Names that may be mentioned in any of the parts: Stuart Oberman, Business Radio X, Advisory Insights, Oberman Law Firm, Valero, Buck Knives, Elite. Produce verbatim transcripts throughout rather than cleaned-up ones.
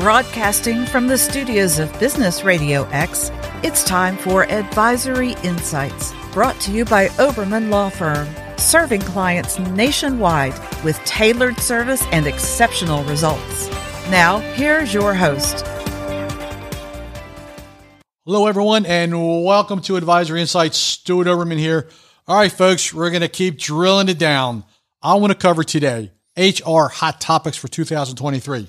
Broadcasting from the studios of Business Radio X, it's time for Advisory Insights, brought to you by Oberman Law Firm, serving clients nationwide with tailored service and exceptional results. Now, here's your host. Hello, everyone, and welcome to Advisory Insights. Stuart Oberman here. All right, folks, we're going to keep drilling it down. I want to cover today H R hot topics for two thousand twenty-three.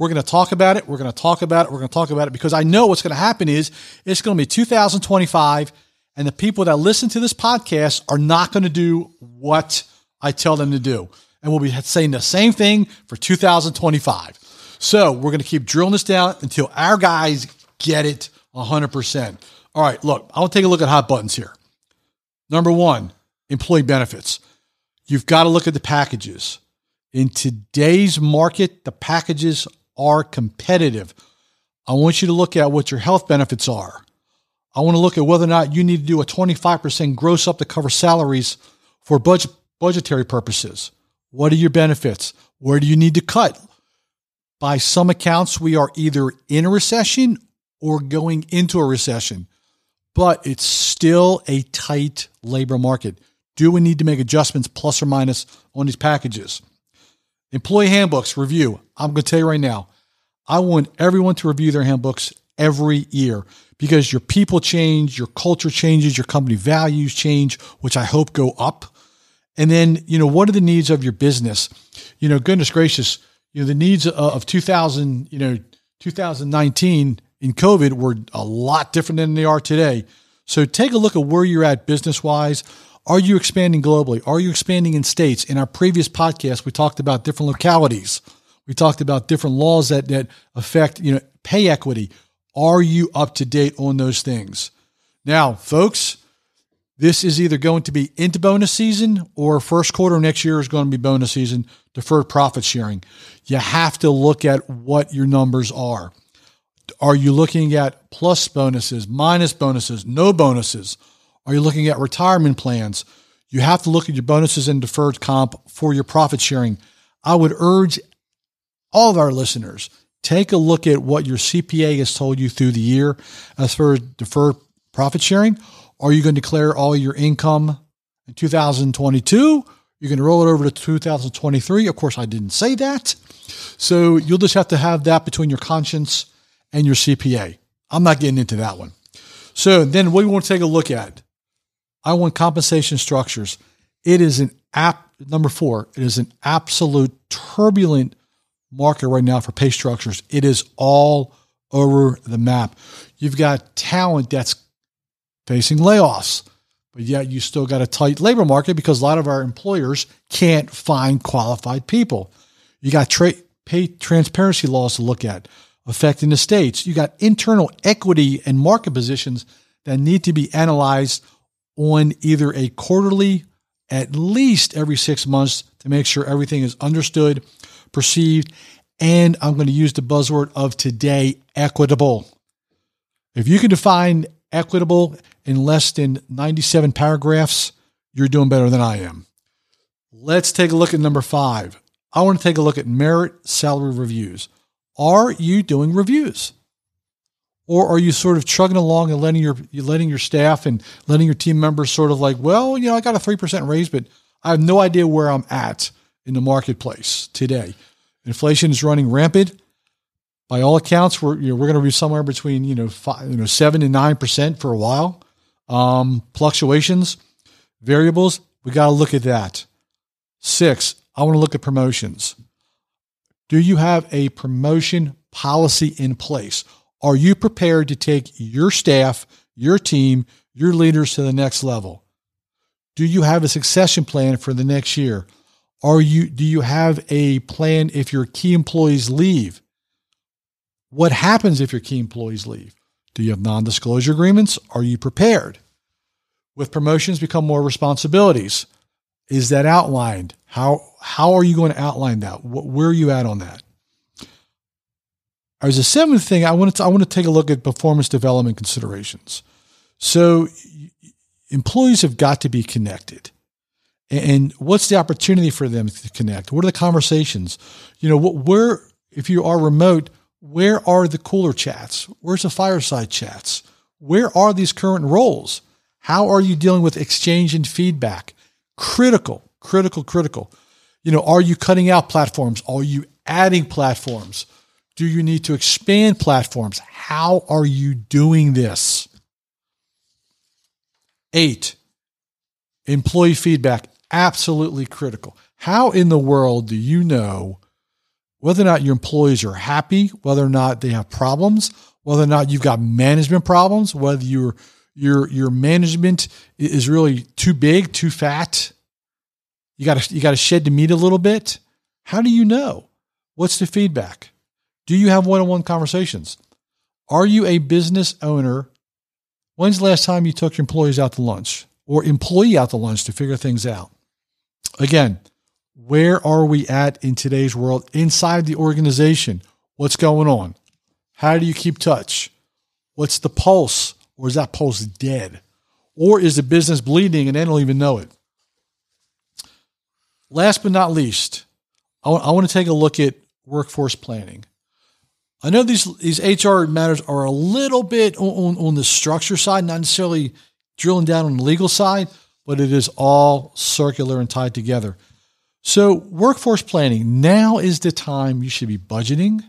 We're going to talk about it. We're going to talk about it. We're going to talk about it because I know what's going to happen is it's going to be two thousand twenty-five, and the people that listen to this podcast are not going to do what I tell them to do. And we'll be saying the same thing for two thousand twenty-five. So we're going to keep drilling this down until our guys get it one hundred percent. All right, look, I'll take a look at hot buttons here. Number one, employee benefits. You've got to look at the packages. In today's market, the packages are competitive. I want you to look at what your health benefits are. I want to look at whether or not you need to do a twenty-five percent gross up to cover salaries for budget, budgetary purposes. What are your benefits? Where do you need to cut? By some accounts, we are either in a recession or going into a recession, but it's still a tight labor market. Do we need to make adjustments plus or minus on these packages? Employee handbooks review. I'm going to tell you right now, I want everyone to review their handbooks every year because your people change, your culture changes, your company values change, which I hope go up. And then, you know, what are the needs of your business? You know, goodness gracious, you know, the needs of two thousand, you know, two thousand nineteen in COVID were a lot different than they are today. So take a look at where you're at business-wise. Are you expanding globally? Are you expanding in states? In our previous podcast, we talked about different localities. We talked about different laws that that affect, you know, pay equity. Are you up to date on those things? Now, folks, this is either going to be into bonus season or first quarter next year is going to be bonus season, deferred profit sharing. You have to look at what your numbers are. Are you looking at plus bonuses, minus bonuses, no bonuses? Are you looking at retirement plans? You have to look at your bonuses and deferred comp for your profit sharing. I would urge all of our listeners, take a look at what your C P A has told you through the year as for deferred profit sharing. Are you going to declare all your income in two thousand twenty-two? You're going to roll it over to two thousand twenty-three. Of course, I didn't say that. So you'll just have to have that between your conscience and your C P A. I'm not getting into that one. So then what do you want to take a look at? I want compensation structures. It is an app number four. It is an absolute turbulent market right now for pay structures. It is all over the map. You've got talent that's facing layoffs, but yet you still got a tight labor market because a lot of our employers can't find qualified people. You got tra- pay transparency laws to look at affecting the states. You got internal equity and market positions that need to be analyzed on either a quarterly, at least every six months to make sure everything is understood, perceived, and I'm going to use the buzzword of today, equitable. If you can define equitable in less than ninety-seven paragraphs, you're doing better than I am. Let's take a look at number five. I want to take a look at merit salary reviews. Are you doing reviews? Or are you sort of chugging along and letting your letting your staff and letting your team members sort of like, well, you know, I got a three percent raise, but I have no idea where I'm at in the marketplace today. Inflation is running rampant. By all accounts, we're you know, we're going to be somewhere between you know five, you know seven and nine percent for a while. Um, fluctuations, variables, we got to look at that. Six, I want to look at promotions. Do you have a promotion policy in place? Are you prepared to take your staff, your team, your leaders to the next level? Do you have a succession plan for the next year? Are you, do you have a plan if your key employees leave? What happens if your key employees leave? Do you have non-disclosure agreements? Are you prepared? With promotions become more responsibilities. Is that outlined? How, how are you going to outline that? What, where are you at on that? As a seventh thing, I want to I want to take a look at performance development considerations. So employees have got to be connected. And what's the opportunity for them to connect? What are the conversations? You know, where, if you are remote, Where are the cooler chats? Where's the fireside chats? Where are these current roles? How are you dealing with exchange and feedback? Critical, critical, critical. You know, are you cutting out platforms? Are you adding platforms? Do you need to expand platforms? How are you doing this? Eight, employee feedback, absolutely critical. How in the world do you know whether or not your employees are happy, whether or not they have problems, whether or not you've got management problems, whether your your your management is really too big, too fat? You got to you got to shed the meat a little bit. How do you know? What's the feedback? Do you have one-on-one conversations? Are you a business owner? When's the last time you took your employees out to lunch or employee out to lunch to figure things out? Again, where are we at in today's world inside the organization? What's going on? How do you keep touch? What's the pulse? Or is that pulse dead? Or is the business bleeding and they don't even know it? Last but not least, I want, I want to take a look at workforce planning. I know these, these H R matters are a little bit on, on, on the structure side, not necessarily drilling down on the legal side, but it is all circular and tied together. So workforce planning, now is the time you should be budgeting.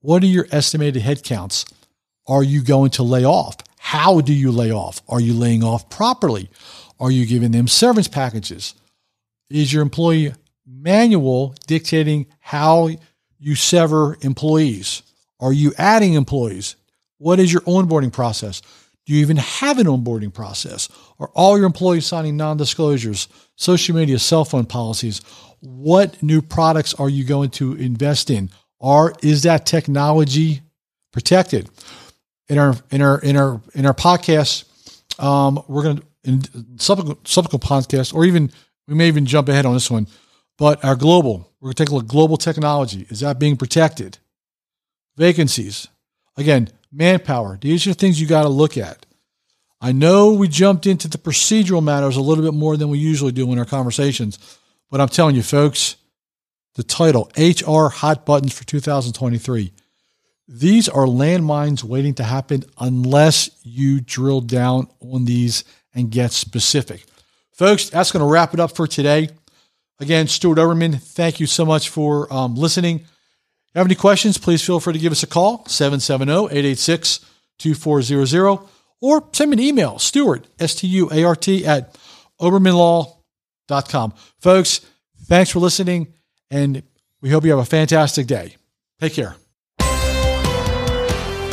What are your estimated headcounts? Are you going to lay off? How do you lay off? Are you laying off properly? Are you giving them severance packages? Is your employee manual dictating how you sever employees? Are you adding employees? What is your onboarding process? Do you even have an onboarding process? Are all your employees signing non-disclosures, social media, cell phone policies? What new products are you going to invest in? Are is that technology protected? In our in our in our in our podcast, um, we're going to in subsequent, subsequent podcast, or even we may even jump ahead on this one. But our global, we're going to take a look at global technology. Is that being protected? Vacancies, again. Manpower. These are things you got to look at. I know we jumped into the procedural matters a little bit more than we usually do in our conversations, but I'm telling you, folks, the title, H R Hot Buttons for two thousand twenty-three. These are landmines waiting to happen unless you drill down on these and get specific. Folks, that's going to wrap it up for today. Again, Stuart Oberman, thank you so much for um, listening. Have any questions, please feel free to give us a call, seven seven zero, eight eight six, two four zero zero, or send me an email, Stuart, S T U A R T, at oberman law dot com. Folks, thanks for listening, and we hope you have a fantastic day. Take care.